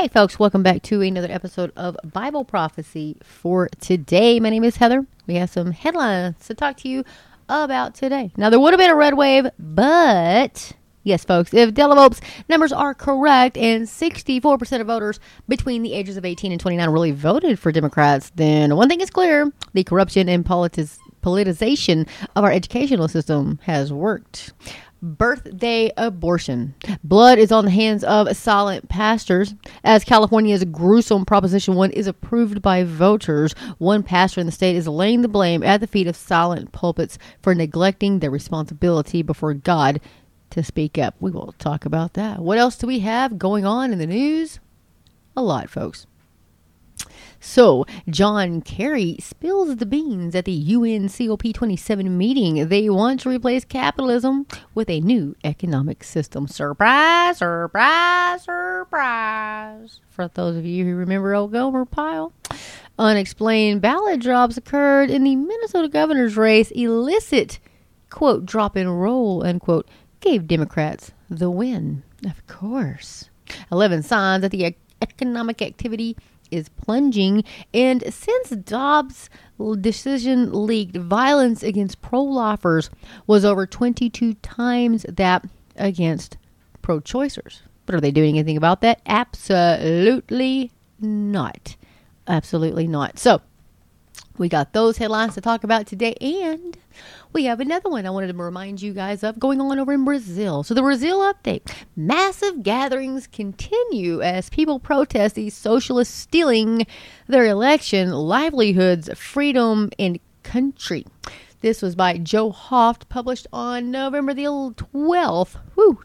Hey folks, welcome back to another episode of Bible Prophecy for today. My name is Heather. We have some headlines to talk to you about today. Now, there would have been a red wave, but yes, folks, if Delavope's numbers are correct and 64% of voters between the ages of 18 and 29 really voted for Democrats, then one thing is clear, the corruption and politicization of our educational system has worked. Birthday abortion. Blood is on the hands of silent pastors. As California's gruesome Proposition 1 is approved by voters, one pastor in the state is laying the blame at the feet of silent pulpits for neglecting their responsibility before God to speak up. We will talk about that. What else do we have going on in the news? A lot, folks. So, John Kerry spills the beans at the UN COP27 meeting. They want to replace capitalism with a new economic system. Surprise, surprise, surprise. For those of you who remember old Gomer Pyle. Unexplained ballot drops occurred in the Minnesota governor's race. Illicit, quote, drop and roll, unquote, gave Democrats the win. Of course. 11 signs that the economic activity is plunging, and since Dobbs' decision leaked, violence against pro-lifers was over 22 times that against pro-choicers. But are they doing anything about that? Absolutely not. Absolutely not. So, we got those headlines to talk about today, and we have another one I wanted to remind you guys of going on over in Brazil. So the Brazil update. Massive gatherings continue as people protest these socialists stealing their election, livelihoods, freedom, and country. This was by Joe Hoft, published on November the 12th,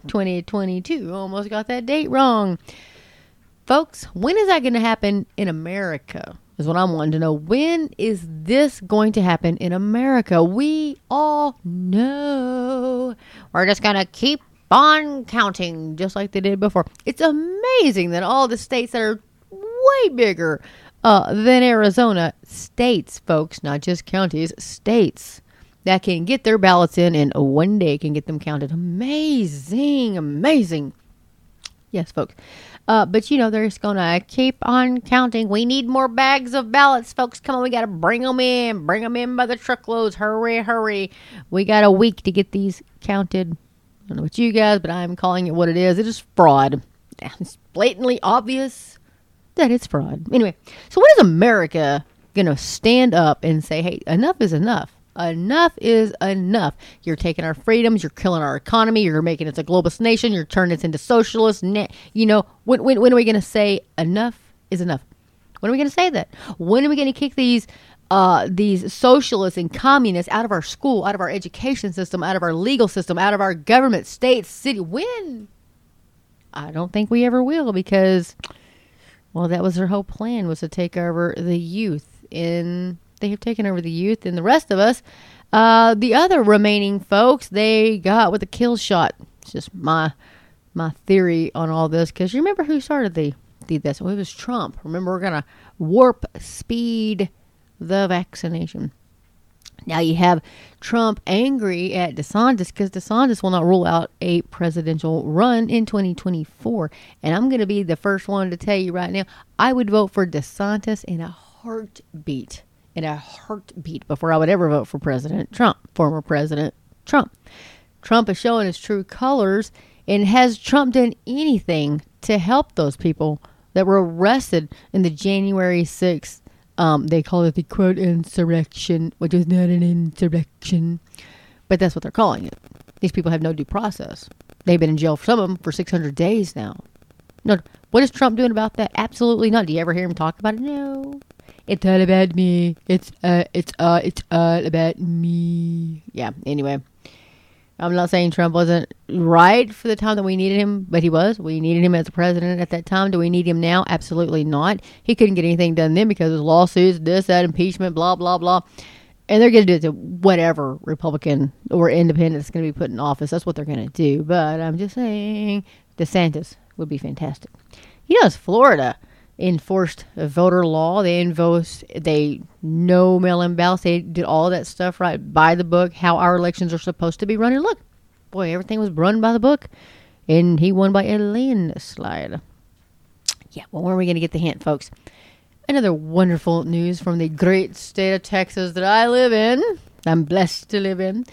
2022. Almost got that date wrong. Folks, when is that going to happen in America? Is what I'm wanting to know. When is this going to happen in America? We all know we're just going to keep on counting just like they did before. It's amazing that all the states that are way bigger than Arizona, states, folks, not just counties, states that can get their ballots in and one day can get them counted. Amazing, amazing. Yes, folks. But, you know, they're just going to keep on counting. We need more bags of ballots, folks. Come on, we got to bring them in. Bring them in by the truckloads. Hurry, hurry. We got a week to get these counted. I don't know about you guys, but I'm calling it what it is. It is fraud. It's blatantly obvious that it's fraud. Anyway, so when is America going to stand up and say, hey, enough is enough? Enough is enough. You're taking our freedoms. You're killing our economy. You're making us a globalist nation. You're turning us into socialists. You know, when are we going to say enough is enough? When are we going to say that? When are we going to kick these socialists and communists out of our school, out of our education system, out of our legal system, out of our government, state, city? When? I don't think we ever will because, well, that was their whole plan, was to take over the youth in... They have taken over the youth and the rest of us. The other remaining folks, they got with a kill shot. It's just my theory on all this. Because you remember who started this? Well, it was Trump. Remember, we're going to warp speed the vaccination. Now you have Trump angry at DeSantis because DeSantis will not rule out a presidential run in 2024. And I'm going to be the first one to tell you right now, I would vote for DeSantis in a heartbeat. Before I would ever vote for President Trump, former President Trump. Trump is showing his true colors, and has Trump done anything to help those people that were arrested in the January 6th, they call it the quote insurrection, which is not an insurrection, but that's what they're calling it. These people have no due process. They've been in jail, for some of them, for 600 days now. No, what is Trump doing about that? Absolutely not. Do you ever hear him talk about it? No. It's all about me. It's all about me. Yeah, anyway. I'm not saying Trump wasn't right for the time that we needed him, but he was. We needed him as a president at that time. Do we need him now? Absolutely not. He couldn't get anything done then because of lawsuits, this, that, impeachment, blah, blah, blah. And they're going to do it to whatever Republican or independent is going to be put in office. That's what they're going to do. But I'm just saying DeSantis would be fantastic. You know, it's Florida. Enforced voter law. They no mail-in ballots. They did all that stuff right by the book, how our elections are supposed to be run. And look, boy, everything was run by the book. And he won by a landslide. Yeah, well, when are we going to get the hint, folks? Another wonderful news from the great state of Texas that I live in. I'm blessed to live in.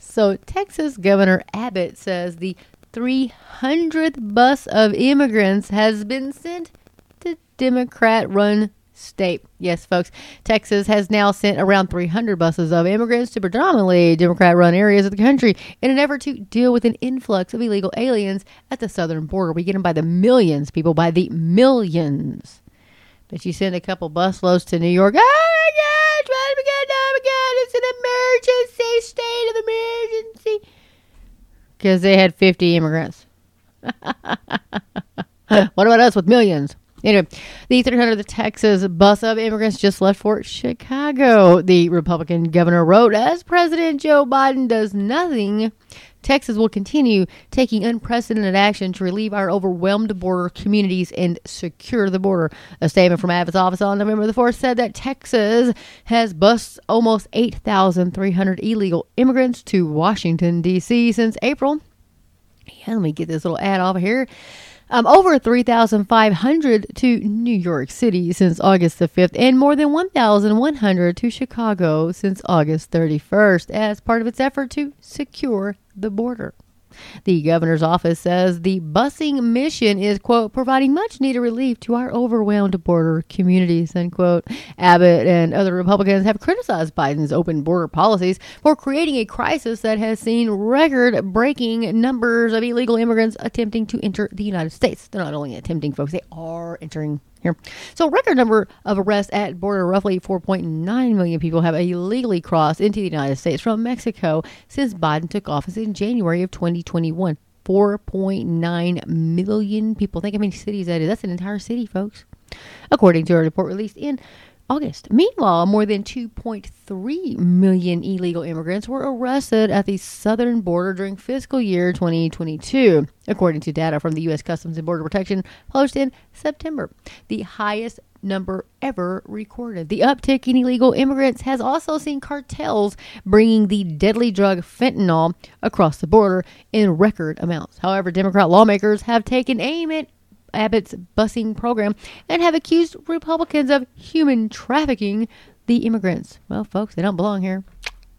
So Texas Governor Abbott says the 300th bus of immigrants has been sent to Democrat-run state. Yes, folks, Texas has now sent around 300 buses of immigrants to predominantly Democrat-run areas of the country in an effort to deal with an influx of illegal aliens at the southern border. We get them by the millions, people, by the millions. But you send a couple busloads to New York. Oh, my God, it's an emergency, state of emergency. Because they had 50 immigrants. What about us with millions? Anyway, the 300th Texas bus of immigrants just left for Chicago, the Republican governor wrote. As President Joe Biden does nothing, Texas will continue taking unprecedented action to relieve our overwhelmed border communities and secure the border. A statement from Abbott's office on November the 4th said that Texas has bused almost 8,300 illegal immigrants to Washington, D.C. since April. Yeah, let me get this little ad off here. Over 3,500 to New York City since August the 5th and more than 1,100 to Chicago since August 31st as part of its effort to secure the border. The governor's office says the busing mission is, quote, providing much needed relief to our overwhelmed border communities, unquote. Abbott and other Republicans have criticized Biden's open border policies for creating a crisis that has seen record-breaking numbers of illegal immigrants attempting to enter the United States. They're not only attempting, folks, they are entering here. So record number of arrests at border, roughly 4.9 million people have illegally crossed into the United States from Mexico since Biden took office in January of 2021. 4.9 million people. Think how many cities that is. That's an entire city, folks. According to a report released in August. Meanwhile, more than 2.3 million illegal immigrants were arrested at the southern border during fiscal year 2022, according to data from the U.S. Customs and Border Protection published in September, the highest number ever recorded. The uptick in illegal immigrants has also seen cartels bringing the deadly drug fentanyl across the border in record amounts. However, Democrat lawmakers have taken aim at Abbott's busing program and have accused Republicans of human trafficking the immigrants. Well, folks, they don't belong here.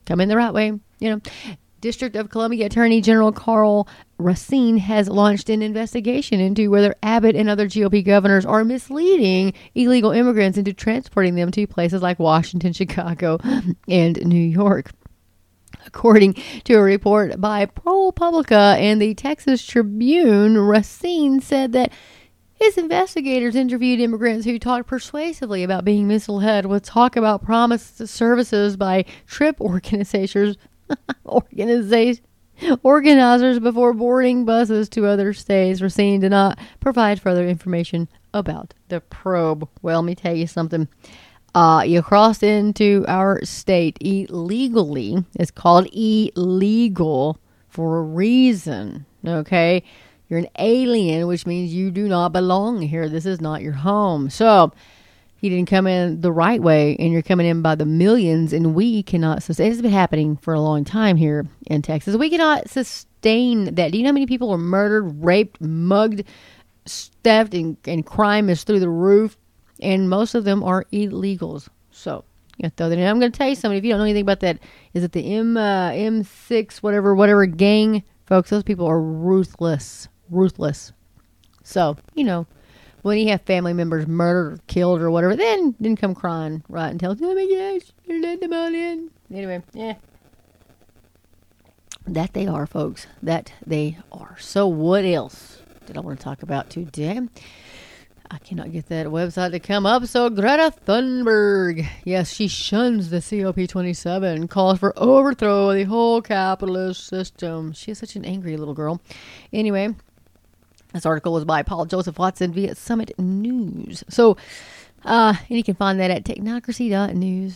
Come in the right way, you know. District of Columbia Attorney General Carl Racine has launched an investigation into whether Abbott and other GOP governors are misleading illegal immigrants into transporting them to places like Washington, Chicago, and New York. According to a report by ProPublica and the Texas Tribune, Racine said that his investigators interviewed immigrants who talked persuasively about being misled with talk about promised services by trip organizers before boarding buses to other states. Racine did not provide further information about the probe. Well, let me tell you something. You crossed into our state illegally. It's called illegal for a reason, okay? You're an alien, which means you do not belong here. This is not your home. So you didn't come in the right way, and you're coming in by the millions, and we cannot sustain. It's been happening for a long time here in Texas. We cannot sustain that. Do you know how many people were murdered, raped, mugged, theft, and crime is through the roof? And most of them are illegals. So, you know, I'm going to tell you something. If you don't know anything about that, is it the M6, whatever gang? Folks, those people are ruthless. Ruthless. So, you know, when you have family members murdered or killed or whatever, then come crying, right, and tell them, oh my gosh, you're letting them all in. Anyway, yeah. That they are, folks. That they are. So what else did I want to talk about today? I cannot get that website to come up. So Greta Thunberg, yes, she shuns the COP27 and calls for overthrow of the whole capitalist system. She is such an angry little girl. Anyway, this article was by Paul Joseph Watson via Summit News. So, and you can find that at technocracy.news.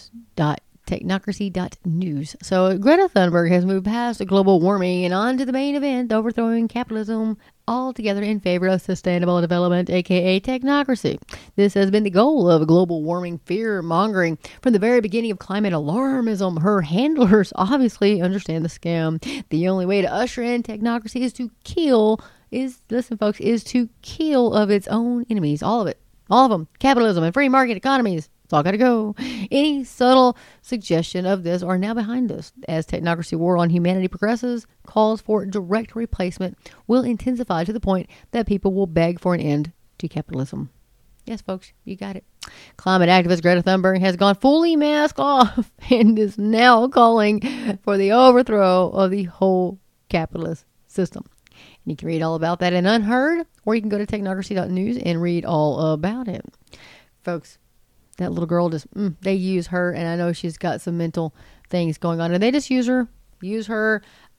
So Greta Thunberg has moved past the global warming and on to the main event, overthrowing capitalism altogether in favor of sustainable development, aka technocracy. This has been the goal of global warming fear mongering from the very beginning of climate alarmism. Her handlers obviously understand the scam. The only way to usher in technocracy is to kill is, listen folks, is to kill of its own enemies. All of it. All of them. Capitalism and free market economies. It's all got to go. Any subtle suggestion of this are now behind us. As technocracy war on humanity progresses, calls for direct replacement will intensify to the point that people will beg for an end to capitalism. Yes, folks, you got it. Climate activist Greta Thunberg has gone fully mask off and is now calling for the overthrow of the whole capitalist system. And you can read all about that in Unheard, or you can go to technocracy.news and read all about it. Folks, that little girl just, they use her, and I know she's got some mental things going on, and they just use her,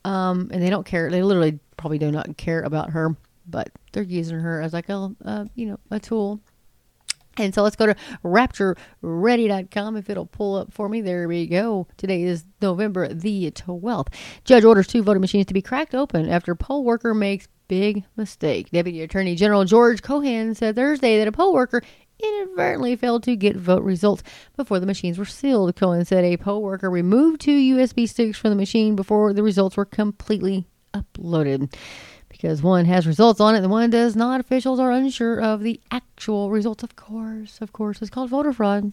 and they don't care. They literally probably do not care about her, but they're using her as like a tool. And so let's go to RaptureReady.com if it'll pull up for me. There we go. Today is November the 12th. Judge orders 2 voting machines to be cracked open after poll worker makes big mistake. Deputy Attorney General George Cohan said Thursday that a poll worker inadvertently failed to get vote results before the machines were sealed. Cohen said a poll worker removed 2 USB sticks from the machine before the results were completely uploaded. Because one has results on it and one does not. Officials are unsure of the actual results. Of course, it's called voter fraud.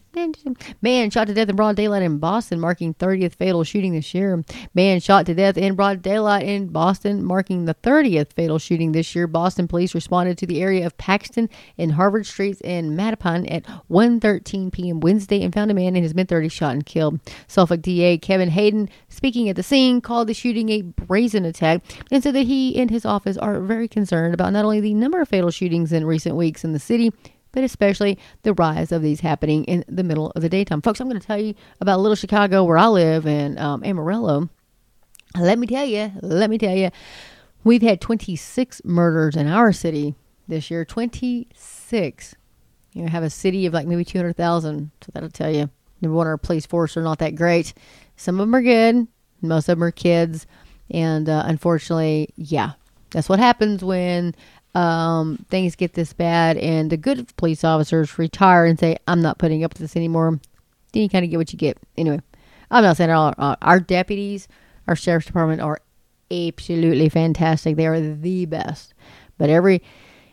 Man shot to death in broad daylight in Boston, marking 30th fatal shooting this year. Man shot to death in broad daylight in Boston, marking the 30th fatal shooting this year. Boston police responded to the area of Paxton and Harvard Streets in Mattapan at 1:13 p.m. Wednesday and found a man in his mid-30s shot and killed. Suffolk DA Kevin Hayden, speaking at the scene, called the shooting a brazen attack and said that he and his office are very concerned about not only the number of fatal shootings in recent weeks in the city, but especially the rise of these happening in the middle of the daytime. Folks, I'm going to tell you about Little Chicago, where I live, and Amarillo. Let me tell you, we've had 26 murders in our city this year. 26. You know, have a city of like maybe 200,000. So that'll tell you, number one, our police force are not that great. Some of them are good. Most of them are kids. And unfortunately, yeah. That's what happens when things get this bad and the good police officers retire and say, I'm not putting up with this anymore. Then you kind of get what you get. Anyway, I'm not saying our deputies, our sheriff's department are absolutely fantastic. They are the best. But every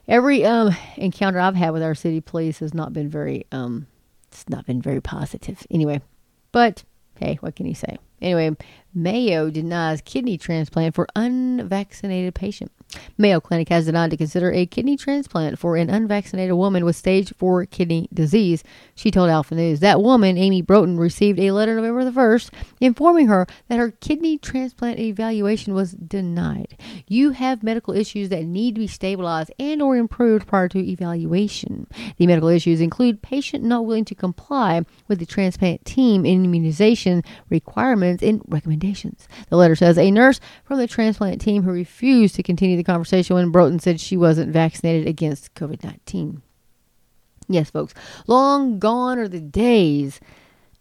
encounter I've had with our city police has not been very positive. Anyway, but hey, what can you say? Anyway, Mayo denies kidney transplant for unvaccinated patient. Mayo Clinic has denied to consider a kidney transplant for an unvaccinated woman with stage 4 kidney disease. She told Alpha News that woman, Amy Broughton, received a letter November the 1st informing her that her kidney transplant evaluation was denied. You have medical issues that need to be stabilized and or improved prior to evaluation. The medical issues include patient not willing to comply with the transplant team immunization requirements and recommendations. The letter says a nurse from the transplant team who refused to continue the conversation when Broughton said she wasn't vaccinated against COVID-19. Yes, folks, long gone are the days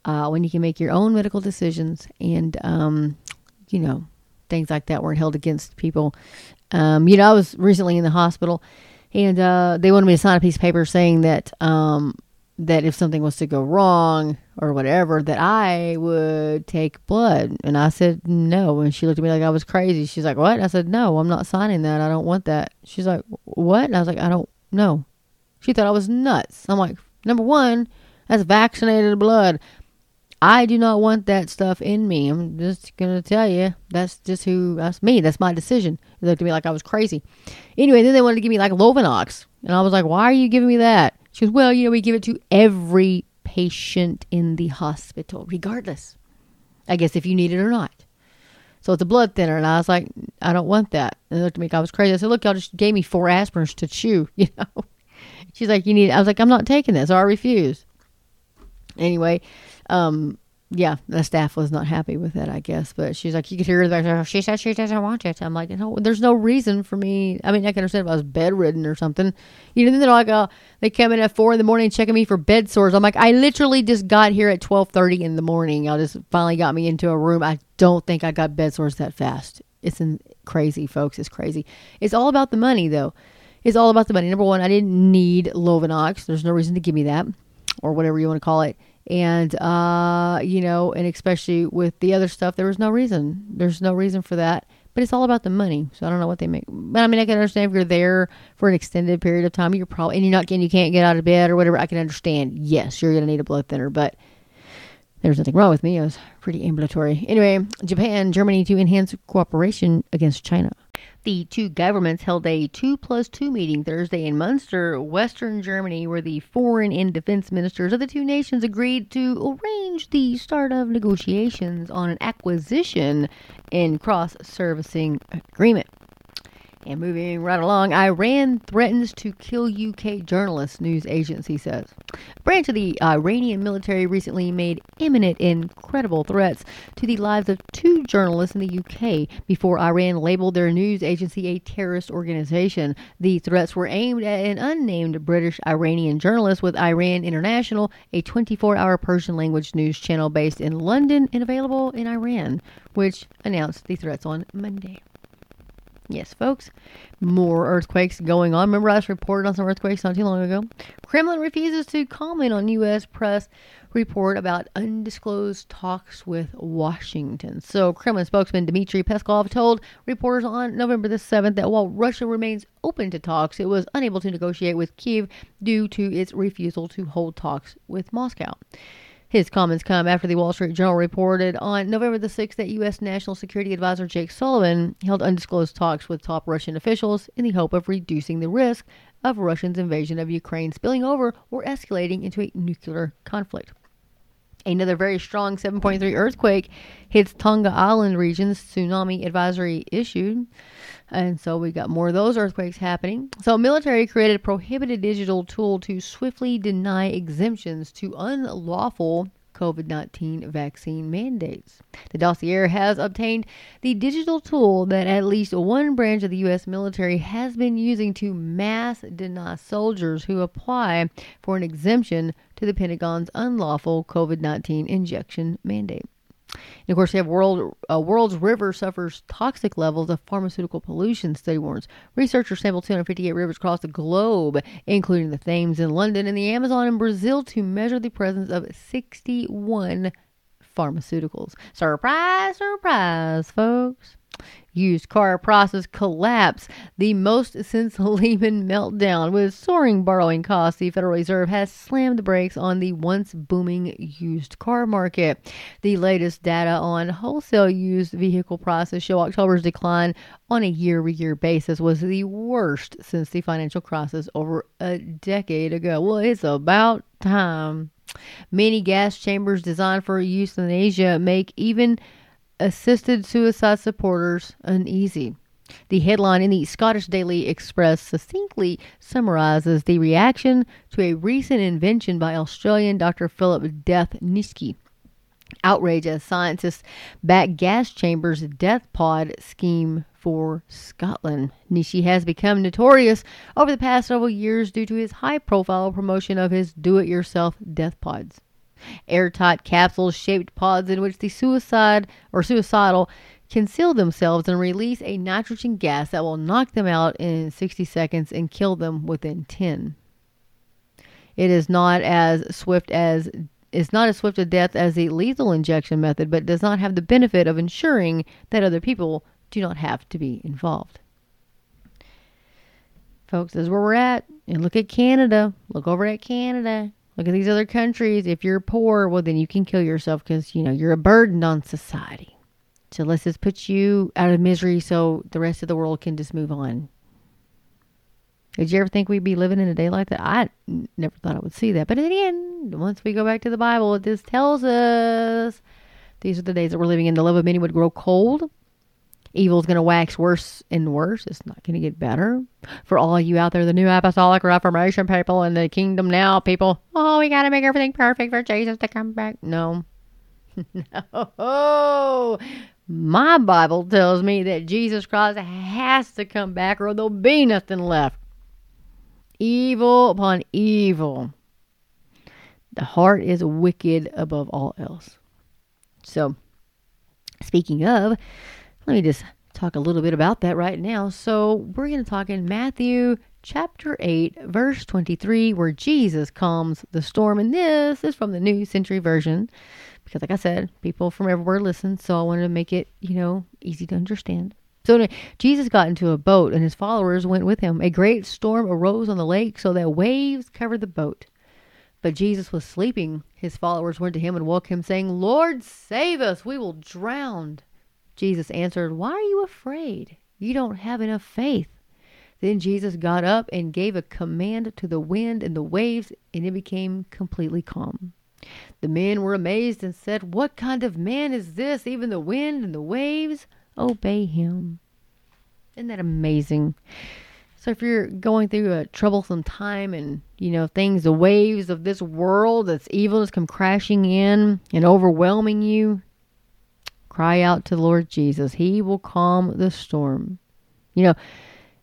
when you can make your own medical decisions and, things like that weren't held against people. I was recently in the hospital and they wanted me to sign a piece of paper saying that if something was to go wrong or whatever, that I would take blood. And I said, no. And she looked at me like I was crazy. She's like, what? I said, no, I'm not signing that. I don't want that. She's like, what? And I was like, I don't know. She thought I was nuts. I'm like, number one, that's vaccinated blood. I do not want that stuff in me. I'm just going to tell you, that's me. That's my decision. They looked at me like I was crazy. Anyway, then they wanted to give me like Lovenox. And I was like, why are you giving me that? She goes, well, we give it to every patient in the hospital, regardless, I guess, if you need it or not. So it's a blood thinner. And I was like, I don't want that. And they looked at me like I was crazy. I said, look, y'all just gave me 4 aspirins to chew, She's like, you need it. I was like, I'm not taking this. So I refuse. Anyway, the staff was not happy with that, I guess. But she's like, you could hear her. She said she doesn't want it. I'm like, no, there's no reason for me. I mean, I can understand if I was bedridden or something. Then they're like, they come in at 4 in the morning checking me for bed sores. I'm like, I literally just got here at 12:30 in the morning. Y'all just finally got me into a room. I don't think I got bed sores that fast. It's crazy, folks. It's crazy. It's all about the money, though. It's all about the money. Number one, I didn't need Lovenox. There's no reason to give me that or whatever you want to call it. And, and especially with the other stuff, there was no reason. There's no reason for that. But it's all about the money. So I don't know what they make. But I mean, I can understand if you're there for an extended period of time, you can't get out of bed or whatever. I can understand. Yes, you're going to need a blood thinner, but there's nothing wrong with me. I was pretty ambulatory. Anyway, Japan, Germany to enhance cooperation against China. The two governments held a 2+2 meeting Thursday in Munster, Western Germany, where the foreign and defense ministers of the two nations agreed to arrange the start of negotiations on an acquisition and cross-servicing agreement. And moving right along, Iran threatens to kill UK journalists, news agency says. A branch of the Iranian military recently made imminent and credible threats to the lives of two journalists in the UK before Iran labeled their news agency a terrorist organization. The threats were aimed at an unnamed British-Iranian journalist with Iran International, a 24-hour Persian-language news channel based in London and available in Iran, which announced the threats on Monday. Yes, folks, more earthquakes going on. Remember, I just reported on some earthquakes not too long ago. Kremlin refuses to comment on U.S. press report about undisclosed talks with Washington. So, Kremlin spokesman Dmitry Peskov told reporters on November the 7th that while Russia remains open to talks, it was unable to negotiate with Kyiv due to its refusal to hold talks with Moscow. His comments come after the Wall Street Journal reported on November the 6th that U.S. National Security Advisor Jake Sullivan held undisclosed talks with top Russian officials in the hope of reducing the risk of Russia's invasion of Ukraine spilling over or escalating into a nuclear conflict. Another very strong 7.3 earthquake hits Tonga Island region's tsunami advisory issued. And so we got more of those earthquakes happening. So military created a prohibited digital tool to swiftly deny exemptions to unlawful COVID-19 vaccine mandates. The dossier has obtained the digital tool that at least one branch of the U.S. military has been using to mass deny soldiers who apply for an exemption to the Pentagon's unlawful COVID-19 injection mandate. And of course, we have World's River suffers toxic levels of pharmaceutical pollution, study warns. Researchers sampled 258 rivers across the globe, including the Thames in London and the Amazon in Brazil, to measure the presence of 61 pharmaceuticals. Surprise, surprise, folks. Used car prices collapse the most since the Lehman meltdown. With soaring borrowing costs, the Federal Reserve has slammed the brakes on the once booming used car market. The latest data on wholesale used vehicle prices show October's decline on a year-over-year basis was the worst since the financial crisis over a decade ago. Well, it's about time. Many gas chambers designed for use in Asia make even assisted suicide supporters uneasy. The headline in the Scottish Daily Express succinctly summarizes the reaction to a recent invention by Australian Dr. Philip Death-Nisky. Outrage as scientists back gas chambers death pod scheme for Scotland. Nishi has become notorious over the past several years due to his high-profile promotion of his do-it-yourself death pods. Airtight capsule-shaped pods in which the suicidal conceal themselves and release a nitrogen gas that will knock them out in 60 seconds and kill them within 10. It is not as swift a death as the lethal injection method, but does not have the benefit of ensuring that other people do not have to be involved. Folks, this is where we're at. And look at Canada. Look over at Canada. Look at these other countries. If you're poor, well, then you can kill yourself because, you're a burden on society. So let's just put you out of misery so the rest of the world can just move on. Did you ever think we'd be living in a day like that? I never thought I would see that. But in the end, once we go back to the Bible, it just tells us these are the days that we're living in. The love of many would grow cold. Evil is going to wax worse and worse. It's not going to get better. For all you out there, the New Apostolic Reformation people and the Kingdom Now people, oh, we got to make everything perfect for Jesus to come back. No. No. My Bible tells me that Jesus Christ has to come back or there'll be nothing left. Evil upon evil. The heart is wicked above all else. So, speaking of, let me just talk a little bit about that right now. So we're going to talk in Matthew chapter 8, verse 23, where Jesus calms the storm. And this is from the New Century Version, because like I said, people from everywhere listen. So I wanted to make it, easy to understand. So anyway, Jesus got into a boat and his followers went with him. A great storm arose on the lake so that waves covered the boat. But Jesus was sleeping. His followers went to him and woke him, saying, "Lord, save us. We will drown." Jesus answered, "Why are you afraid? You don't have enough faith." Then Jesus got up and gave a command to the wind and the waves, and it became completely calm. The men were amazed and said, "What kind of man is this? Even the wind and the waves obey him." Isn't that amazing? So if you're going through a troublesome time and, you know, things, the waves of this world that's evil has come crashing in and overwhelming you, cry out to the Lord Jesus. He will calm the storm. You know,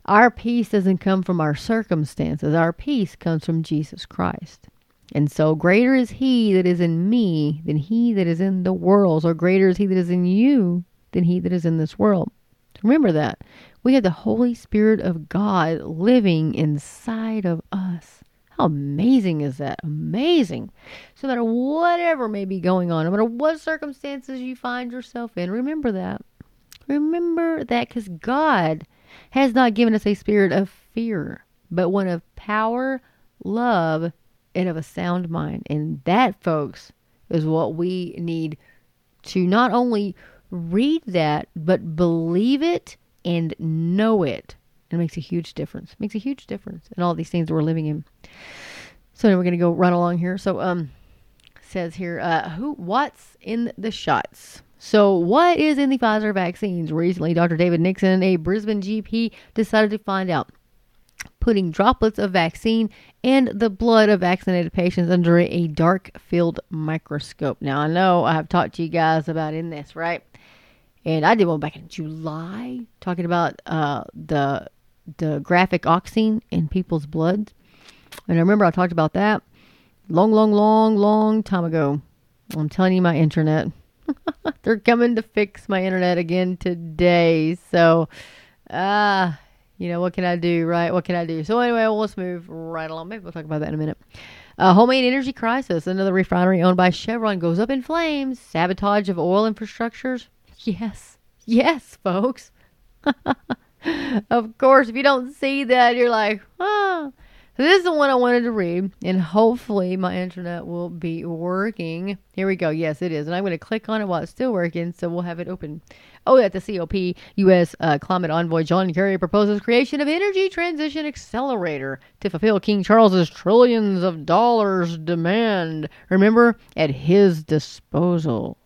our peace doesn't come from our circumstances. Our peace comes from Jesus Christ. And so greater is he that is in me than he that is in the world. So greater is he that is in you than he that is in this world. Remember that. We have the Holy Spirit of God living inside of us. How amazing is that? Amazing. So no matter whatever may be going on, no matter what circumstances you find yourself in, remember that. Remember that, because God has not given us a spirit of fear, but one of power, love, and of a sound mind. And that, folks, is what we need to not only read that, but believe it and know it. And it makes a huge difference. It makes a huge difference in all these things that we're living in. So now we're going to go right along here. So it says here, what's in the shots? So what is in the Pfizer vaccines? Recently, Dr. David Nixon, a Brisbane GP, decided to find out, putting droplets of vaccine and the blood of vaccinated patients under a dark field microscope. Now, I know I have talked to you guys about in this, right? And I did one back in July talking about the graphic oxime in people's blood. And I remember I talked about that long time ago. I'm telling you, my internet. They're coming to fix my internet again today. So, you know, what can I do, right? What can I do? So anyway, well, let's move right along. Maybe we'll talk about that in a minute. Homemade energy crisis. Another refinery owned by Chevron goes up in flames. Sabotage of oil infrastructures. Yes. Yes, folks. Of course, if you don't see that, you're like, oh. So this is the one I wanted to read, and hopefully my internet will be working. Here we go. Yes, it is. And I'm going to click on it while it's still working, so we'll have it open. Oh, at the COP, U.S. Climate Envoy John Kerry proposes creation of energy transition accelerator to fulfill King Charles's trillions of dollars demand. Remember, at his disposal.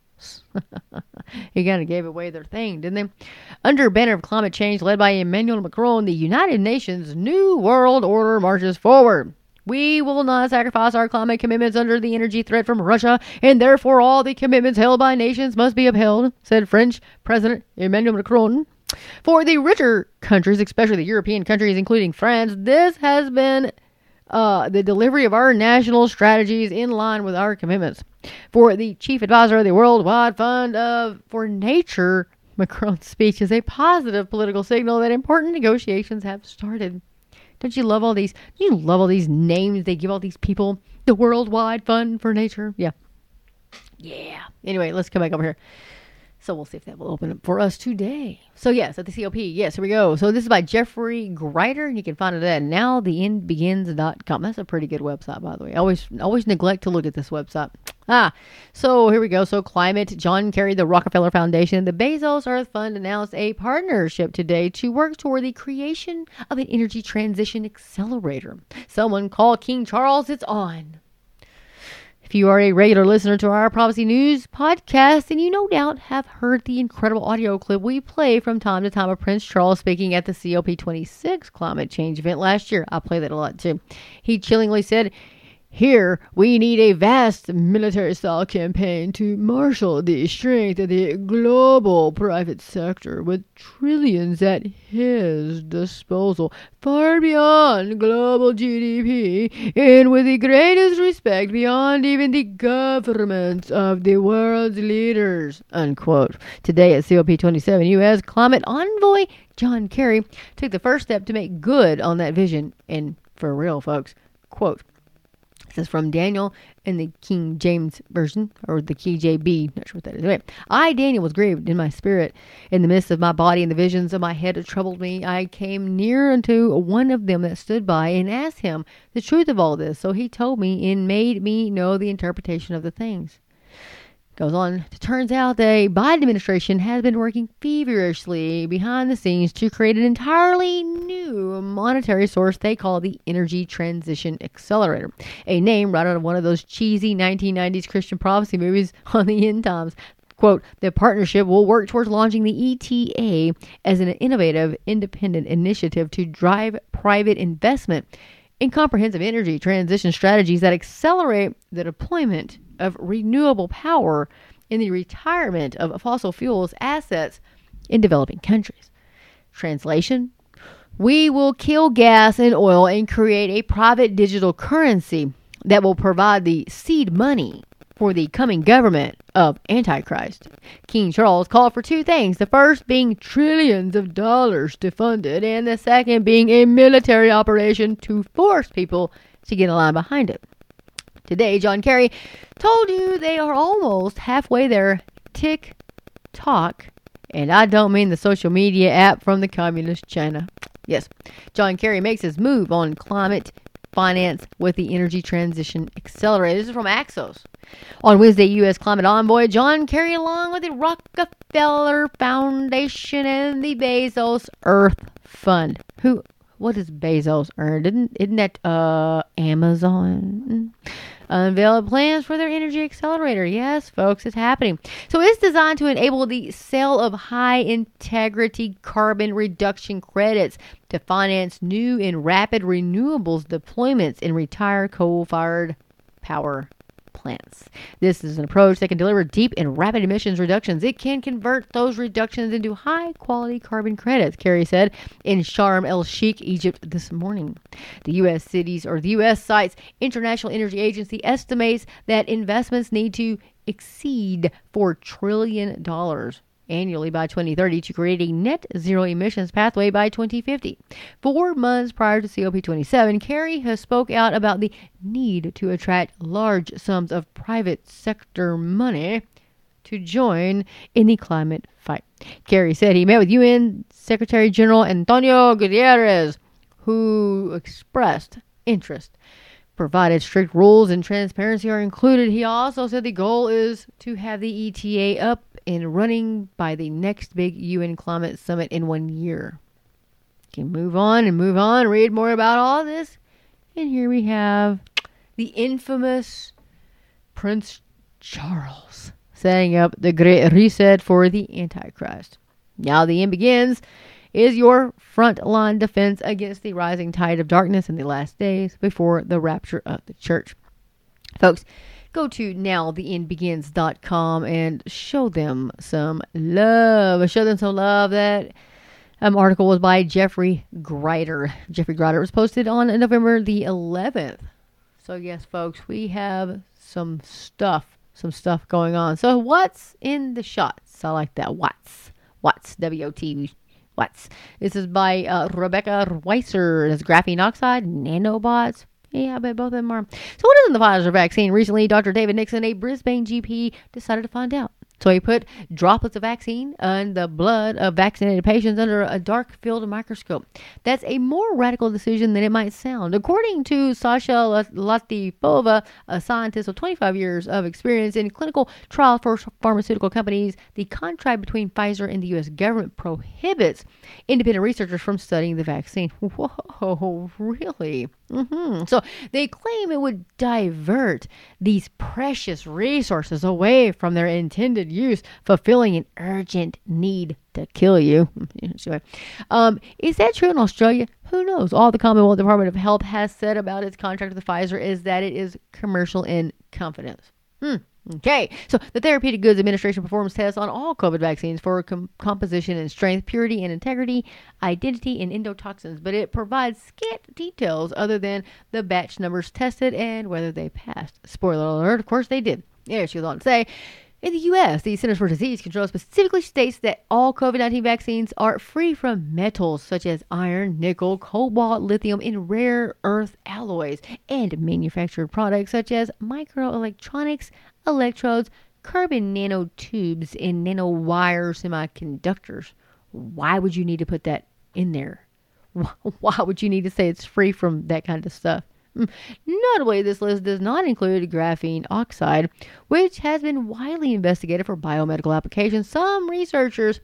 He kind of gave away their thing, didn't they? Under banner of climate change led by Emmanuel Macron, the United Nations New World Order marches forward. We will not sacrifice our climate commitments under the energy threat from Russia, and therefore all the commitments held by nations must be upheld, said French President Emmanuel Macron. For the richer countries, especially the European countries, including France, this has been the delivery of our national strategies in line with our commitments. For the chief advisor of the Worldwide Fund for Nature, Macron's speech is a positive political signal that important negotiations have started. Don't you love all these? You love all these names they give all these people. The Worldwide Fund for Nature. Yeah. Yeah. Anyway, let's come back over here. So we'll see if that will open up for us today. So yes, at the COP. Yes, here we go. So this is by Jeffrey Greiter, and you can find it at nowtheendbegins.com. That's a pretty good website, by the way. I always neglect to look at this website. So here we go. So climate, John Kerry, the Rockefeller Foundation, and the Bezos Earth Fund announced a partnership today to work toward the creation of an energy transition accelerator. Someone call King Charles. It's on. If you are a regular listener to our Prophecy News podcast, then you no doubt have heard the incredible audio clip we play from time to time of Prince Charles speaking at the COP26 climate change event last year. I play that a lot too. He chillingly said, "Here we need a vast military-style campaign to marshal the strength of the global private sector with trillions at his disposal, far beyond global GDP, and with the greatest respect beyond even the governments of the world's leaders," unquote. Today at COP27, U.S. Climate Envoy John Kerry took the first step to make good on that vision. And for real, folks, quote, This is from Daniel in the King James Version, or the KJV, not sure what that is. Anyway, I, Daniel, was grieved in my spirit in the midst of my body, and the visions of my head had troubled me. I came near unto one of them that stood by, and asked him the truth of all this. So he told me, and made me know the interpretation of the things. Goes on, it turns out the Biden administration has been working feverishly behind the scenes to create an entirely new monetary source they call the Energy Transition Accelerator, a name right out of one of those cheesy 1990s Christian prophecy movies on the end times. Quote, the partnership will work towards launching the ETA as an innovative, independent initiative to drive private investment in comprehensive energy transition strategies that accelerate the deployment of renewable power in the retirement of fossil fuels assets in developing countries. Translation, we will kill gas and oil and create a private digital currency that will provide the seed money for the coming government of Antichrist. King Charles called for two things, the first being trillions of dollars to fund it, and the second being a military operation to force people to get in line behind it. Today, John Kerry told you they are almost halfway there. TikTok, and I don't mean the social media app from the communist China. Yes, John Kerry makes his move on climate finance with the Energy Transition Accelerator. This is from Axios. On Wednesday, U.S. climate envoy John Kerry, along with the Rockefeller Foundation and the Bezos Earth Fund, who, what does Bezos earn? Isn't that Amazon? Unveiled plans for their energy accelerator. Yes, folks, it's happening. So it's designed to enable the sale of high integrity carbon reduction credits to finance new and rapid renewables deployments and retire coal-fired power plants. This is an approach that can deliver deep and rapid emissions reductions. It can convert those reductions into high-quality carbon credits, Kerry said in Sharm el-Sheikh, Egypt, this morning. The U.S. cities, or the U.S. sites, International Energy Agency estimates that investments need to exceed $4 trillion annually by 2030 to create a net zero emissions pathway by 2050. 4 months prior to COP27, Kerry has spoke out about the need to attract large sums of private sector money to join in the climate fight. Kerry said he met with UN Secretary General Antonio Guterres, who expressed interest, provided strict rules and transparency are included. He also said the goal is to have the ETA up and running by the next big UN climate summit in 1 year. You can move on, read more about all this. And here we have the infamous Prince Charles setting up the Great Reset for the Antichrist. Now the end begins is your frontline defense against the rising tide of darkness in the last days before the rapture of the church. Folks, go to nowtheendbegins.com and show them some love. Show them some love. That article was by Jeffrey Grider. Jeffrey Grider was posted on November the 11th. So yes, folks, we have some stuff going on. So what's in the shots? I like that. What's W-O-T-S. This is by Rebecca Weiser. That's graphene oxide, nanobots. Yeah, I bet both of them are. So what is in the Pfizer vaccine? Recently, Dr. David Nixon, a Brisbane GP, decided to find out. So he put droplets of vaccine in the blood of vaccinated patients under a dark-filled microscope. That's a more radical decision than it might sound. According to Sasha Latifova, a scientist with 25 years of experience in clinical trials for pharmaceutical companies, the contract between Pfizer and the U.S. government prohibits independent researchers from studying the vaccine. Whoa, really? So they claim it would divert these precious resources away from their intended use, fulfilling an urgent need to kill you. Is that true in Australia? Who knows? All the Commonwealth Department of Health has said about its contract with Pfizer is that it is commercial in confidence. Okay, so the Therapeutic Goods Administration performs tests on all COVID vaccines for composition and strength, purity and integrity, identity, and endotoxins, but it provides scant details other than the batch numbers tested and whether they passed. Spoiler alert, of course they did. Yeah, she was on to say, In the U.S., the Centers for Disease Control specifically states that all COVID-19 vaccines are free from metals such as iron, nickel, cobalt, lithium, and rare earth alloys, and manufactured products such as microelectronics, electrodes, carbon nanotubes, and nanowire semiconductors. Why would you need to put that in there? Why would you need to say it's free from that kind of stuff? Notably, this list does not include graphene oxide, which has been widely investigated for biomedical applications. Some researchers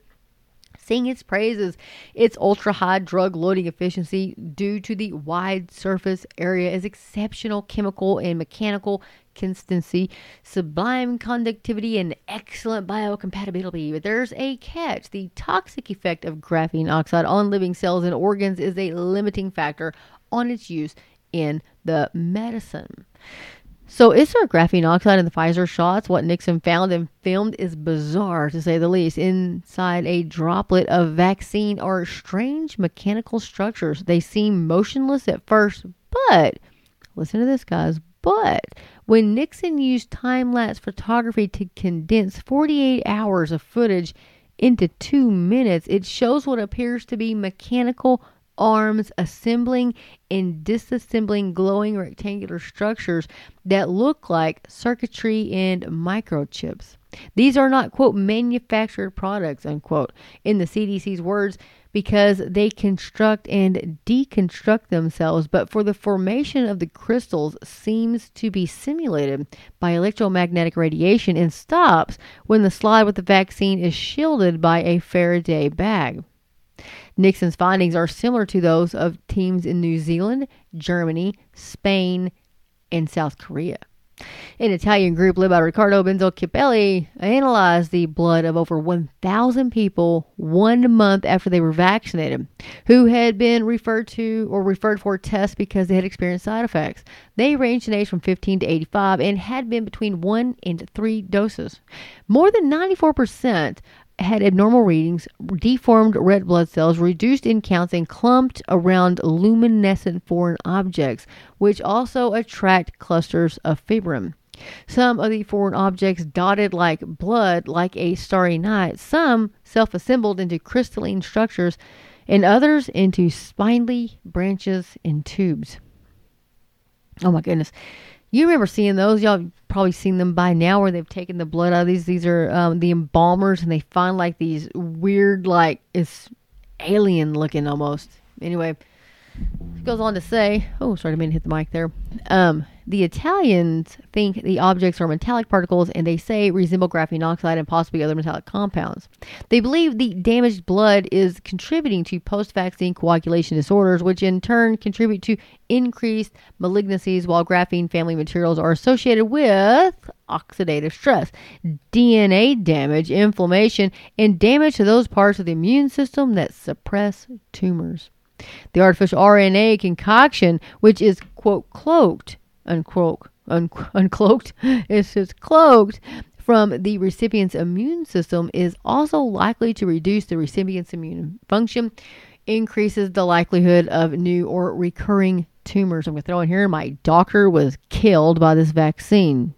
sing its praises, its ultra-high drug loading efficiency due to the wide surface area is exceptional chemical and mechanical consistency, sublime conductivity, and excellent biocompatibility. But there's a catch. The toxic effect of graphene oxide on living cells and organs is a limiting factor on its use in the medicine. So is there graphene oxide in the Pfizer shots? What Nixon found and filmed is bizarre, to say the least. Inside a droplet of vaccine are strange mechanical structures. They seem motionless at first, but, listen to this, guys, but when Nixon used time-lapse photography to condense 48 hours of footage into 2 minutes, it shows what appears to be mechanical arms assembling and disassembling glowing rectangular structures that look like circuitry and microchips. These are not, quote, manufactured products, unquote, in the CDC's words, because they construct and deconstruct themselves, but for the formation of the crystals seems to be simulated by electromagnetic radiation and stops when the slide with the vaccine is shielded by a Faraday bag. Nixon's findings are similar to those of teams in New Zealand, Germany, Spain, and South Korea. An Italian group led by Riccardo Benzoccipelli analyzed the blood of over 1,000 people 1 month after they were vaccinated, who had been referred for tests because they had experienced side effects. They ranged in age from 15 to 85 and had been between 1 and 3 doses. More than 94% had abnormal readings, deformed red blood cells, reduced in counts, and clumped around luminescent foreign objects, which also attract clusters of fibrin. Some of the foreign objects dotted like blood, like a starry night, some self-assembled into crystalline structures, and others into spindly branches and tubes. Oh my goodness. You remember seeing those. Y'all probably seen them by now, where they've taken the blood out of these. These are the embalmers, and they find like these weird, like, it's alien looking almost. Anyway, it goes on to say, oh, sorry, I meant to hit the mic there. The Italians think the objects are metallic particles, and they say resemble graphene oxide and possibly other metallic compounds. They believe the damaged blood is contributing to post-vaccine coagulation disorders, which in turn contribute to increased malignancies, while graphene family materials are associated with oxidative stress, DNA damage, inflammation, and damage to those parts of the immune system that suppress tumors. The artificial RNA concoction, which is, quote, cloaked, unquote, uncloaked, it's just cloaked from the recipient's immune system, is also likely to reduce the recipient's immune function, increases the likelihood of new or recurring tumors. I'm going to throw in here, my doctor was killed by this vaccine.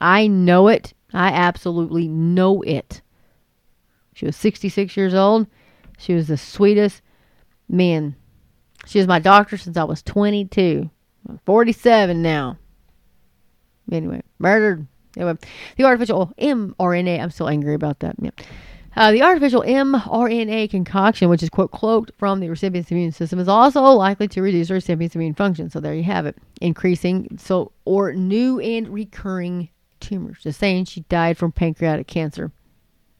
I know it. I absolutely know it. She was 66 years old. She was the sweetest man. She was my doctor since I was 22. I'm 47 now. Anyway, murdered. Anyway, the artificial mRNA. I'm still angry about that. Yeah. The artificial mRNA concoction, which is, quote, cloaked from the recipient's immune system, is also likely to reduce the recipient's immune function. So there you have it. Increasing, so, or new and recurring tumors. Just saying, she died from pancreatic cancer.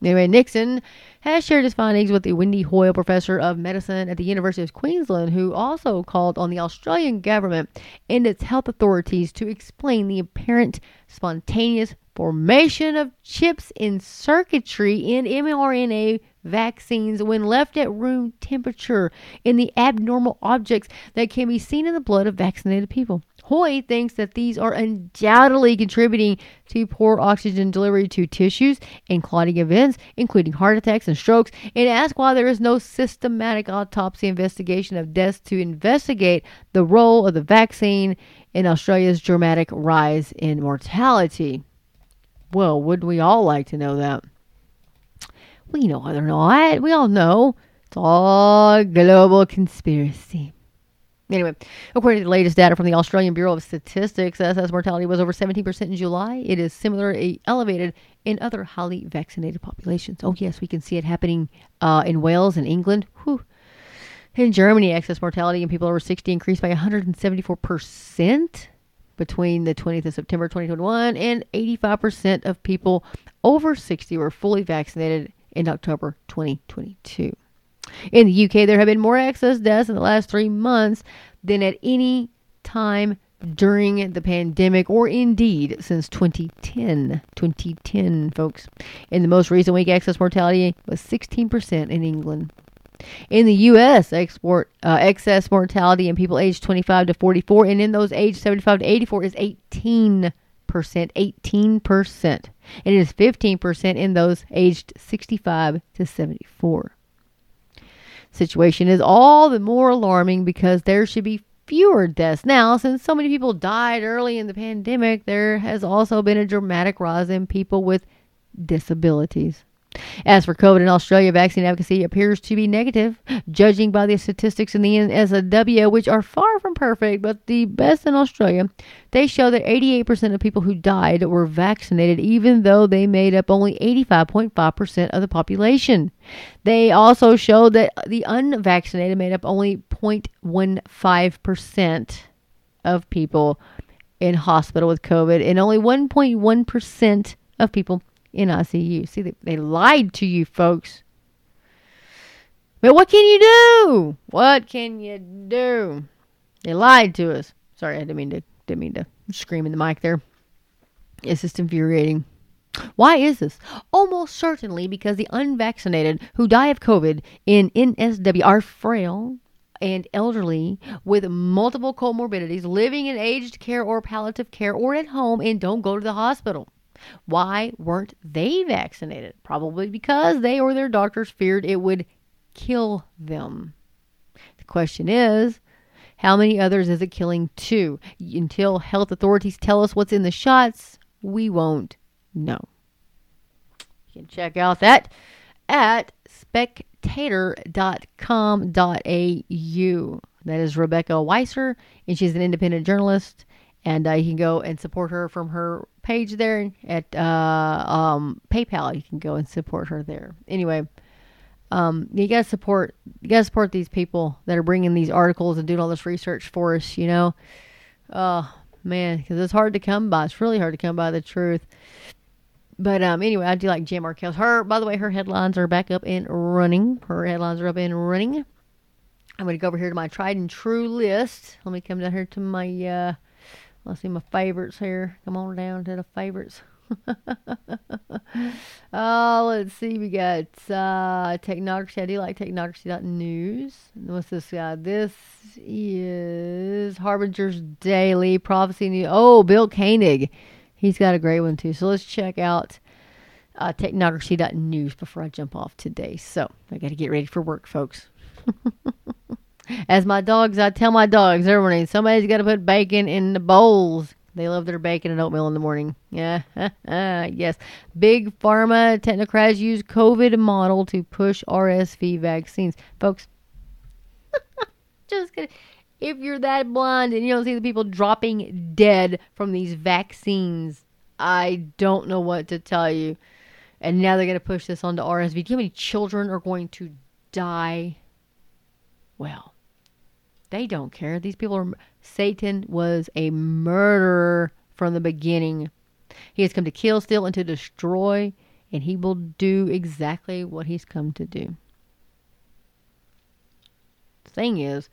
Anyway, Nixon has shared his findings with the Wendy Hoyle Professor of Medicine at the University of Queensland, who also called on the Australian government and its health authorities to explain the apparent spontaneous formation of chips in circuitry in mRNA vaccines when left at room temperature in the abnormal objects that can be seen in the blood of vaccinated people. Hoy thinks that these are undoubtedly contributing to poor oxygen delivery to tissues and clotting events, including heart attacks and strokes, and asks why there is no systematic autopsy investigation of deaths to investigate the role of the vaccine in Australia's dramatic rise in mortality. Well, wouldn't we all like to know that? We know they're not. We all know. It's all a global conspiracy. Anyway, according to the latest data from the Australian Bureau of Statistics, SS mortality was over 17% in July. It is similarly elevated in other highly vaccinated populations. Oh, yes, we can see it happening in Wales and England. Whew. In Germany, excess mortality in people over 60 increased by 174% between the 20th of September 2021 and 85% of people over 60 were fully vaccinated in October 2022. In the UK, there have been more excess deaths in the last 3 months than at any time during the pandemic or indeed since 2010. 2010, folks. In the most recent week, excess mortality was 16% in England. In the U.S., excess mortality in people aged 25 to 44 and in those aged 75 to 84 is 18%. 18%. And it is 15% in those aged 65 to 74. Situation is all the more alarming because there should be fewer deaths now since so many people died early in the pandemic. There has also been a dramatic rise in people with disabilities. As for COVID in Australia, vaccine advocacy appears to be negative, judging by the statistics in the NSW, which are far from perfect, but the best in Australia. They show that 88% of people who died were vaccinated, even though they made up only 85.5% of the population. They also show that the unvaccinated made up only 0.15% of people in hospital with COVID and only 1.1% of people in ICU. See, they lied to you, folks. But what can you do? What can you do? They lied to us. Sorry, I didn't mean to scream in the mic there. It's just infuriating. Why is this? Almost certainly because the unvaccinated who die of COVID in NSW are frail and elderly with multiple comorbidities, living in aged care or palliative care or at home, and don't go to the hospital. Why weren't they vaccinated? Probably because they or their doctors feared it would kill them. The question is, how many others is it killing too? Until health authorities tell us what's in the shots, we won't know. You can check out that at spectator.com.au. That is Rebecca Weiser, and she's an independent journalist. And you can go and support her from her page there at PayPal. You can go and support her there. Anyway, you gotta support these people that are bringing these articles and doing all this research for us. You know, oh man, because it's hard to come by. It's really hard to come by the truth. But anyway, I do like Jan Markels. Her, by the way, her headlines are back up and running. I'm gonna go over here to my tried and true list. Let me come down here to my. Let's see my favorites here. Come on down to the favorites. Let's see. We got Technocracy. I do like technocracy.news. What's this guy? This is Harbinger's Daily Prophecy News. Oh, Bill Koenig. He's got a great one too. So let's check out technocracy.news before I jump off today. So I got to get ready for work, folks. As my dogs, I tell my dogs every morning, somebody's got to put bacon in the bowls. They love their bacon and oatmeal in the morning. Yeah, yes. Big pharma technocrats use COVID model to push RSV vaccines. Folks, just kidding. If you're that blind and you don't see the people dropping dead from these vaccines, I don't know what to tell you. And now they're going to push this onto RSV. Do you know how many children are going to die? Well, they don't care. These people are... Satan was a murderer from the beginning. He has come to kill, steal, and to destroy. And he will do exactly what he's come to do. The thing is,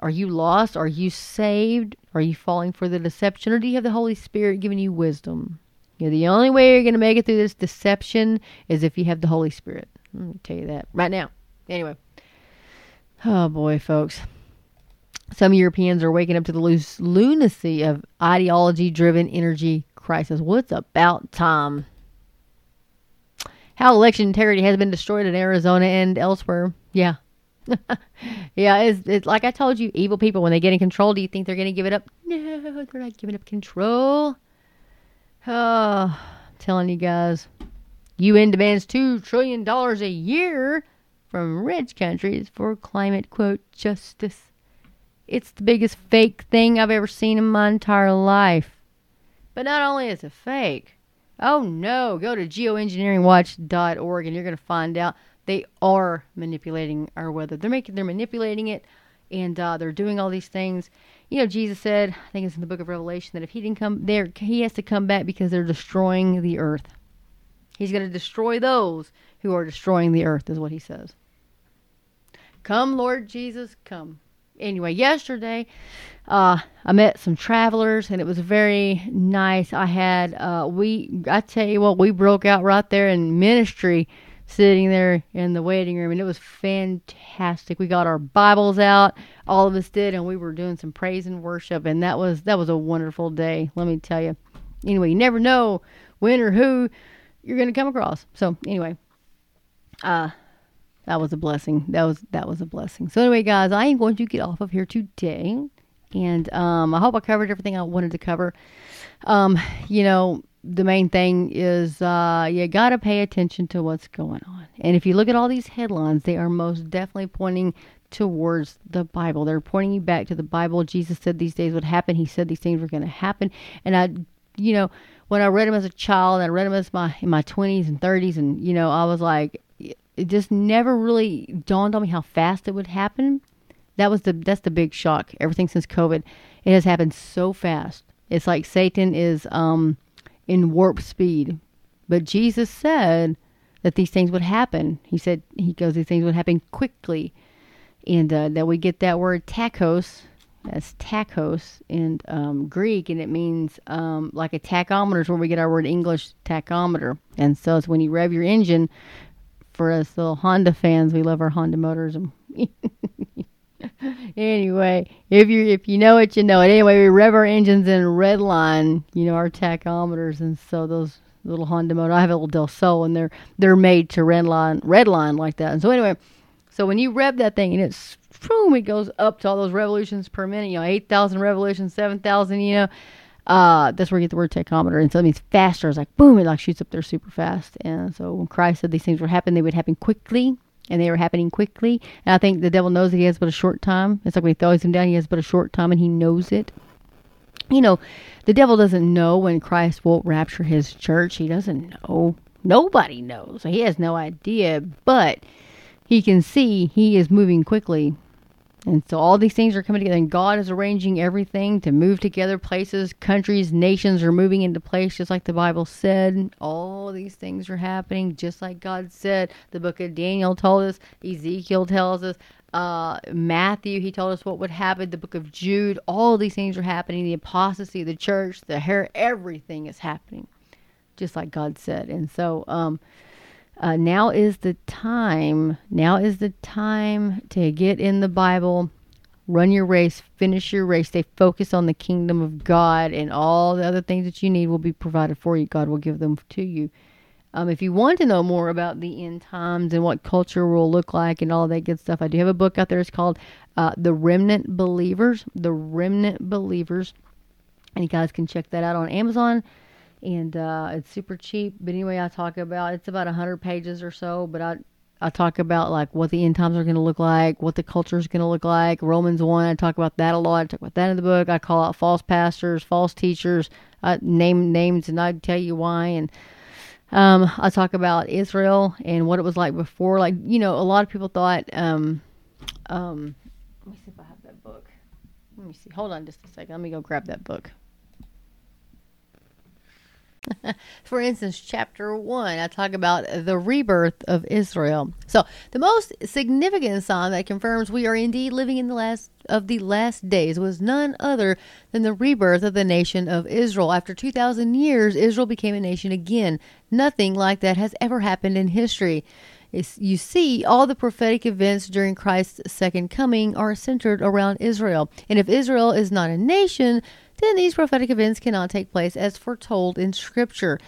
are you lost? Are you saved? Are you falling for the deception? Or do you have the Holy Spirit giving you wisdom? You know, the only way you're going to make it through this deception is if you have the Holy Spirit. Let me tell you that right now. Anyway. Oh boy, folks. Some Europeans are waking up to the lunacy of ideology-driven energy crisis. What's about time? How election integrity has been destroyed in Arizona and elsewhere. Yeah. Yeah, it's like I told you, evil people, when they get in control, do you think they're going to give it up? No, they're not giving up control. Oh, I'm telling you guys, UN demands $2 trillion a year from rich countries for climate, quote, justice. It's the biggest fake thing I've ever seen in my entire life. But not only is it fake, oh no, go to geoengineeringwatch.org and you're going to find out they are manipulating our weather. They're manipulating it, and they're doing all these things. You know, Jesus said, I think it's in the book of Revelation, that if he didn't come there, he has to come back because they're destroying the earth. He's going to destroy those who are destroying the earth, is what he says. Come, Lord Jesus, come. Anyway, yesterday, I met some travelers, and it was very nice. I tell you what, we broke out right there in ministry, sitting there in the waiting room, and it was fantastic. We got our Bibles out, all of us did, and we were doing some praise and worship, and that was a wonderful day, let me tell you. Anyway, you never know when or who you're going to come across. So anyway, that was a blessing. That was a blessing. So anyway, guys, I am going to get off of here today, and I hope I covered everything I wanted to cover. You know, the main thing is you got to pay attention to what's going on. And if you look at all these headlines, they are most definitely pointing towards the Bible. They're pointing you back to the Bible. Jesus said these days would happen. He said these things were going to happen. And when I read them as a child, I read them as in my 20s and 30s, and I was like, it just never really dawned on me how fast it would happen. That's the big shock. Everything since COVID, it has happened so fast. It's like Satan is in warp speed. But Jesus said that these things would happen. He said, these things would happen quickly. And that we get that word tachos. That's tachos in Greek, and it means like a tachometer is where we get our word English tachometer. And so it's when you rev your engine. For us little Honda fans, we love our Honda motors. Anyway, if you know it, you know it. Anyway, we rev our engines in red line, our tachometers, and so those little Honda motors. I have a little Del Sol, and they're made to red line like that. And so anyway, so when you rev that thing, and it's boom, it goes up to all those revolutions per minute. 8,000 revolutions, 7,000. That's where you get the word tachometer. And so it means faster. It's like, boom, it like shoots up there super fast. And so when Christ said these things would happen, they would happen quickly. And they were happening quickly. And I think the devil knows that he has but a short time. It's like when he throws him down, he has but a short time, and he knows it. The devil doesn't know when Christ will rapture his church. He doesn't know. Nobody knows. So he has no idea. But he can see he is moving quickly. And so all these things are coming together, and God is arranging everything to move together. Places, countries, nations are moving into place just like the Bible said. All these things are happening just like God said. The book of Daniel told us. Ezekiel tells us. Matthew, he told us what would happen. The book of Jude. All these things are happening. The apostasy of the church, everything is happening just like God said. And so, now is the time. Now is the time to get in the Bible, run your race, finish your race. Stay focused on the kingdom of God, and all the other things that you need will be provided for you. God will give them to you. If you want to know more about the end times and what culture will look like and all that good stuff, I do have a book out there. It's called The Remnant Believers. The Remnant Believers. And you guys can check that out on Amazon. And it's super cheap. But anyway, I talk about, it's about 100 pages or so. But I talk about like what the end times are going to look like, what the culture is going to look like. Romans 1, I talk about that a lot. I talk about that in the book. I call out false pastors, false teachers. I name names, and I tell you why. And I talk about Israel and what it was like before. Like, a lot of people thought, let me see if I have that book. Let me see. Hold on just a second. Let me go grab that book. For instance, chapter 1, I talk about the rebirth of Israel. So the most significant sign that confirms we are indeed living in the last days was none other than the rebirth of the nation of Israel. After 2,000 years, Israel became a nation again. Nothing like that has ever happened in history. You see, all the prophetic events during Christ's second coming are centered around Israel. And if Israel is not a nation, then these prophetic events cannot take place as foretold in Scripture.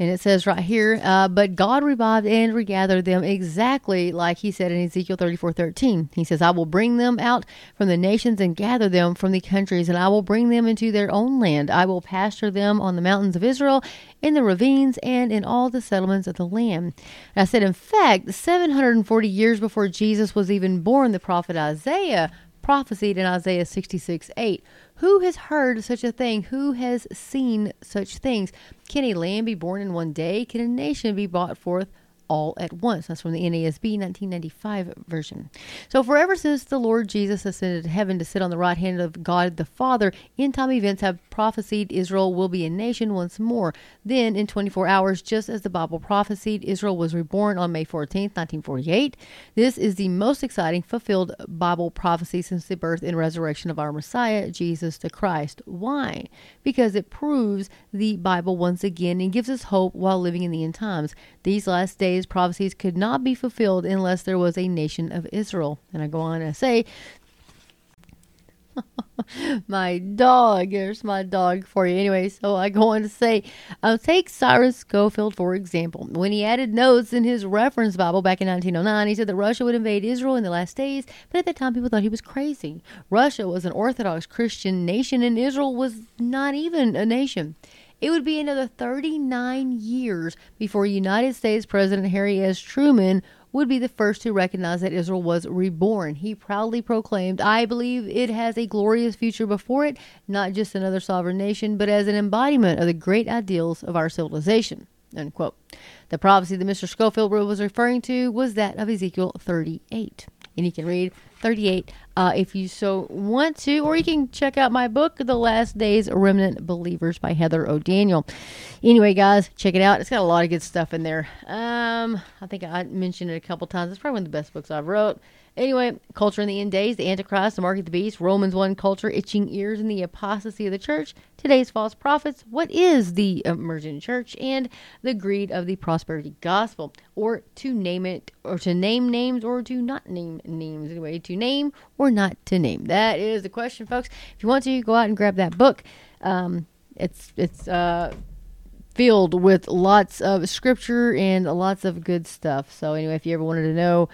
And it says right here, but God revived and regathered them exactly like he said in Ezekiel 34:13. He says, I will bring them out from the nations and gather them from the countries, and I will bring them into their own land. I will pasture them on the mountains of Israel, in the ravines, and in all the settlements of the land. And I said, in fact, 740 years before Jesus was even born, the prophet Isaiah prophesied in Isaiah 66:8. Who has heard such a thing? Who has seen such things? Can a land be born in one day? Can a nation be brought forth all at once? That's from the NASB 1995 version. So forever since the Lord Jesus ascended to heaven to sit on the right hand of God the Father, end time events have prophesied Israel will be a nation once more. Then in 24 hours, just as the Bible prophesied, Israel was reborn on May 14th, 1948. This is the most exciting fulfilled Bible prophecy since the birth and resurrection of our Messiah, Jesus the Christ. Why? Because it proves the Bible once again and gives us hope while living in the end times. These last days prophecies could not be fulfilled unless there was a nation of Israel. And I go on and I say, my dog, here's my dog for you. Anyway, so I go on to say, I'll take Cyrus Schofield for example. When he added notes in his reference Bible back in 1909, he said that Russia would invade Israel in the last days, but at that time people thought he was crazy. Russia was an Orthodox Christian nation and Israel was not even a nation. It would be another 39 years before United States President Harry S. Truman would be the first to recognize that Israel was reborn. He proudly proclaimed, I believe it has a glorious future before it, not just another sovereign nation, but as an embodiment of the great ideals of our civilization. Unquote. The prophecy that Mr. Schofield was referring to was that of Ezekiel 38. And you can read 38 if you so want to, or you can check out my book, The Last Days Remnant Believers by Heather O'Daniel. Anyway, guys, check it out. It's got a lot of good stuff in there. I think I mentioned it a couple times. It's probably one of the best books I've wrote. Anyway, Culture in the End Days, The Antichrist, The Mark of the Beast, Romans 1, Culture, Itching Ears, and the Apostasy of the Church, Today's False Prophets, What is the Emergent Church, and The Greed of the Prosperity Gospel, or to name it, or to name names, or to not name names. Anyway, to name or not to name. That is the question, folks. If you want to, go out and grab that book. It's filled with lots of scripture and lots of good stuff. So anyway, if you ever wanted to know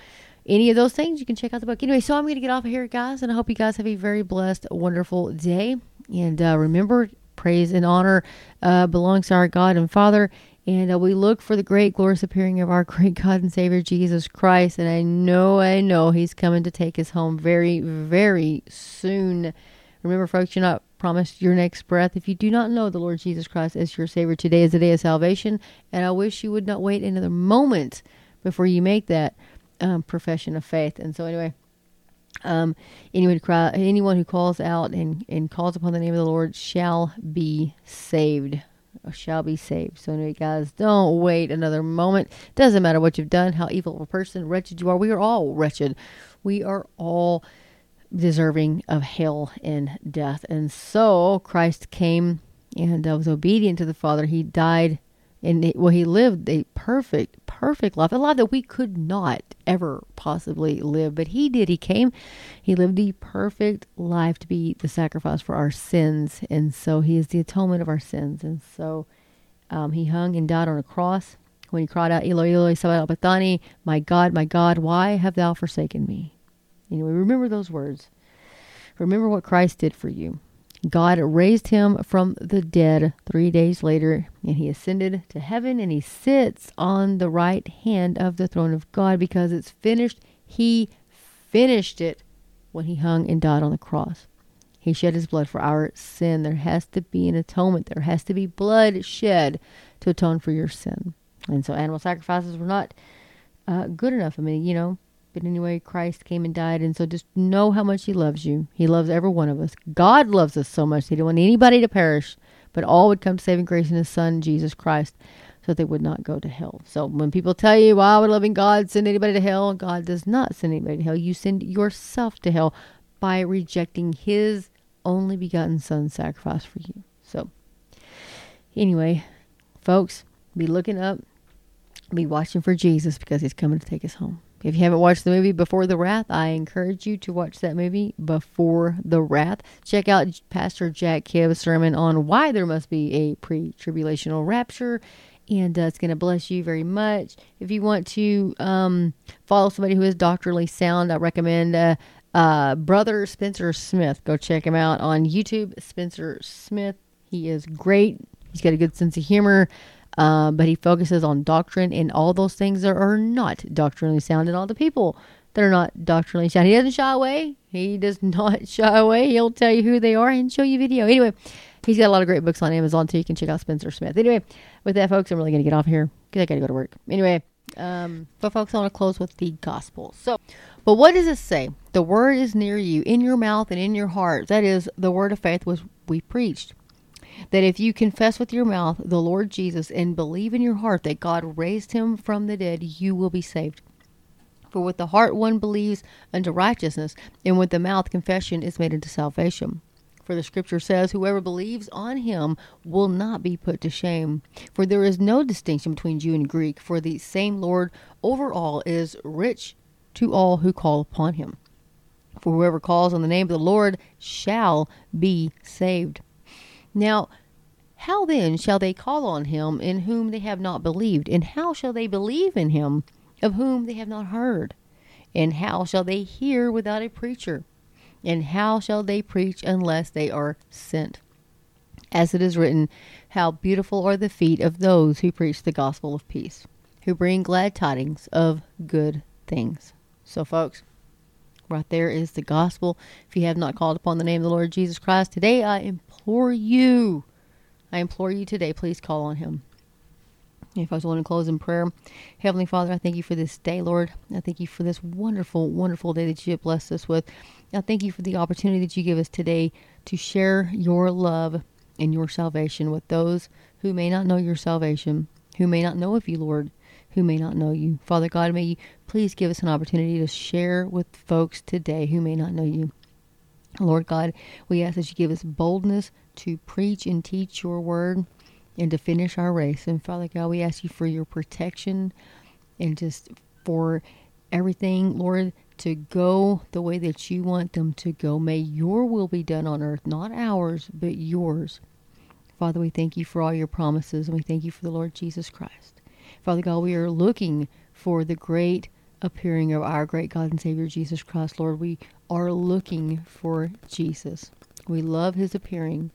any of those things, you can check out the book. Anyway, so I'm going to get off of here, guys, and I hope you guys have a very blessed, wonderful day. And remember, praise and honor belongs to our God and Father. And we look for the great, glorious appearing of our great God and Savior, Jesus Christ. And I know he's coming to take us home very, very soon. Remember, folks, you're not promised your next breath. If you do not know the Lord Jesus Christ as your Savior, today is the day of salvation. And I wish you would not wait another moment before you make that profession of faith. And so anyway, anyone who calls out and calls upon the name of the Lord shall be saved. So anyway, guys, don't wait another moment. Doesn't matter what you've done, how evil of a person, wretched you are. We are all wretched. We are all deserving of hell and death. And so Christ came and was obedient to the Father. He died. And he lived a perfect life, a life that we could not ever possibly live. But he did. He came. He lived the perfect life to be the sacrifice for our sins. And so he is the atonement of our sins. And so he hung and died on a cross when he cried out, Eloi, Eloi, Sabachthani, Bethany, my God, why have thou forsaken me? Anyway, remember those words. Remember what Christ did for you. God raised him from the dead 3 days later, and he ascended to heaven, and he sits on the right hand of the throne of God because it's finished. He finished it when he hung and died on the cross. He shed his blood for our sin. There has to be an atonement. There has to be blood shed to atone for your sin. And so animal sacrifices were not good enough. I mean, you know. But anyway, Christ came and died. And so just know how much he loves you. He loves every one of us. God loves us so much. He didn't want anybody to perish, but all would come to saving grace in his son, Jesus Christ, so that they would not go to hell. So when people tell you, why would loving God send anybody to hell? God does not send anybody to hell. You send yourself to hell by rejecting his only begotten son's sacrifice for you. So anyway, folks, be looking up, be watching for Jesus because he's coming to take us home. If you haven't watched the movie Before the Wrath, I encourage you to watch that movie, Before the Wrath. Check out Pastor Jack Kibb's sermon on why there must be a pre-tribulational rapture. And it's going to bless you very much. If you want to follow somebody who is doctrinally sound, I recommend Brother Spencer Smith. Go check him out on YouTube, Spencer Smith. He is great. He's got a good sense of humor. But he focuses on doctrine and all those things that are not doctrinally sound and all the people that are not doctrinally sound. He doesn't shy away. He does not shy away. He'll tell you who they are and show you video. Anyway, he's got a lot of great books on Amazon too. You can check out Spencer Smith. Anyway, with that, folks, I'm really going to get off here because I got to go to work. Anyway, but folks, I want to close with the gospel. So, but what does it say? The word is near you, in your mouth and in your heart. That is the word of faith which we preached. That if you confess with your mouth the Lord Jesus and believe in your heart that God raised him from the dead, you will be saved. For with the heart one believes unto righteousness, and with the mouth confession is made unto salvation. For the scripture says, whoever believes on him will not be put to shame. For there is no distinction between Jew and Greek, for the same Lord over all is rich to all who call upon him. For whoever calls on the name of the Lord shall be saved. Now, how then shall they call on him in whom they have not believed? And how shall they believe in him of whom they have not heard? And how shall they hear without a preacher? And how shall they preach unless they are sent? As it is written, how beautiful are the feet of those who preach the gospel of peace, who bring glad tidings of good things. So, folks, right there is the gospel. If you have not called upon the name of the Lord Jesus Christ today, I implore you today, please call on him. If I was willing to close in prayer, Heavenly Father, I thank you for this day, Lord. I thank you for this wonderful, wonderful day that you have blessed us with. I thank you for the opportunity that you give us today to share your love and your salvation with those who may not know your salvation, who may not know of you, Lord, who may not know you. Father God, may you please give us an opportunity to share with folks today who may not know you. Lord God, we ask that you give us boldness to preach and teach your word and to finish our race. And Father God, we ask you for your protection and just for everything, Lord, to go the way that you want them to go. May your will be done on earth, not ours, but yours. Father, we thank you for all your promises, and we thank you for the Lord Jesus Christ. Father God, we are looking for the great appearing of our great God and Savior Jesus Christ. Lord, we are looking for Jesus. We love his appearing.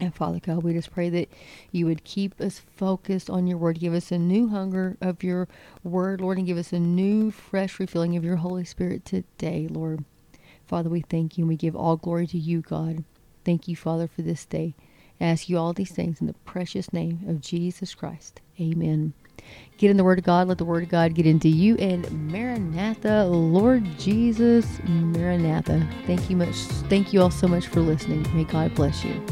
And Father God, we just pray that you would keep us focused on your word. Give us a new hunger of your word, Lord, and give us a new, fresh refilling of your Holy Spirit today, Lord. Father, we thank you and we give all glory to you, God. Thank you, Father, for this day. I ask you all these things in the precious name of Jesus Christ. Amen. Get in the Word of God. Let the Word of God get into you. And Maranatha, Lord Jesus, Maranatha. Thank you all so much for listening. May God bless you.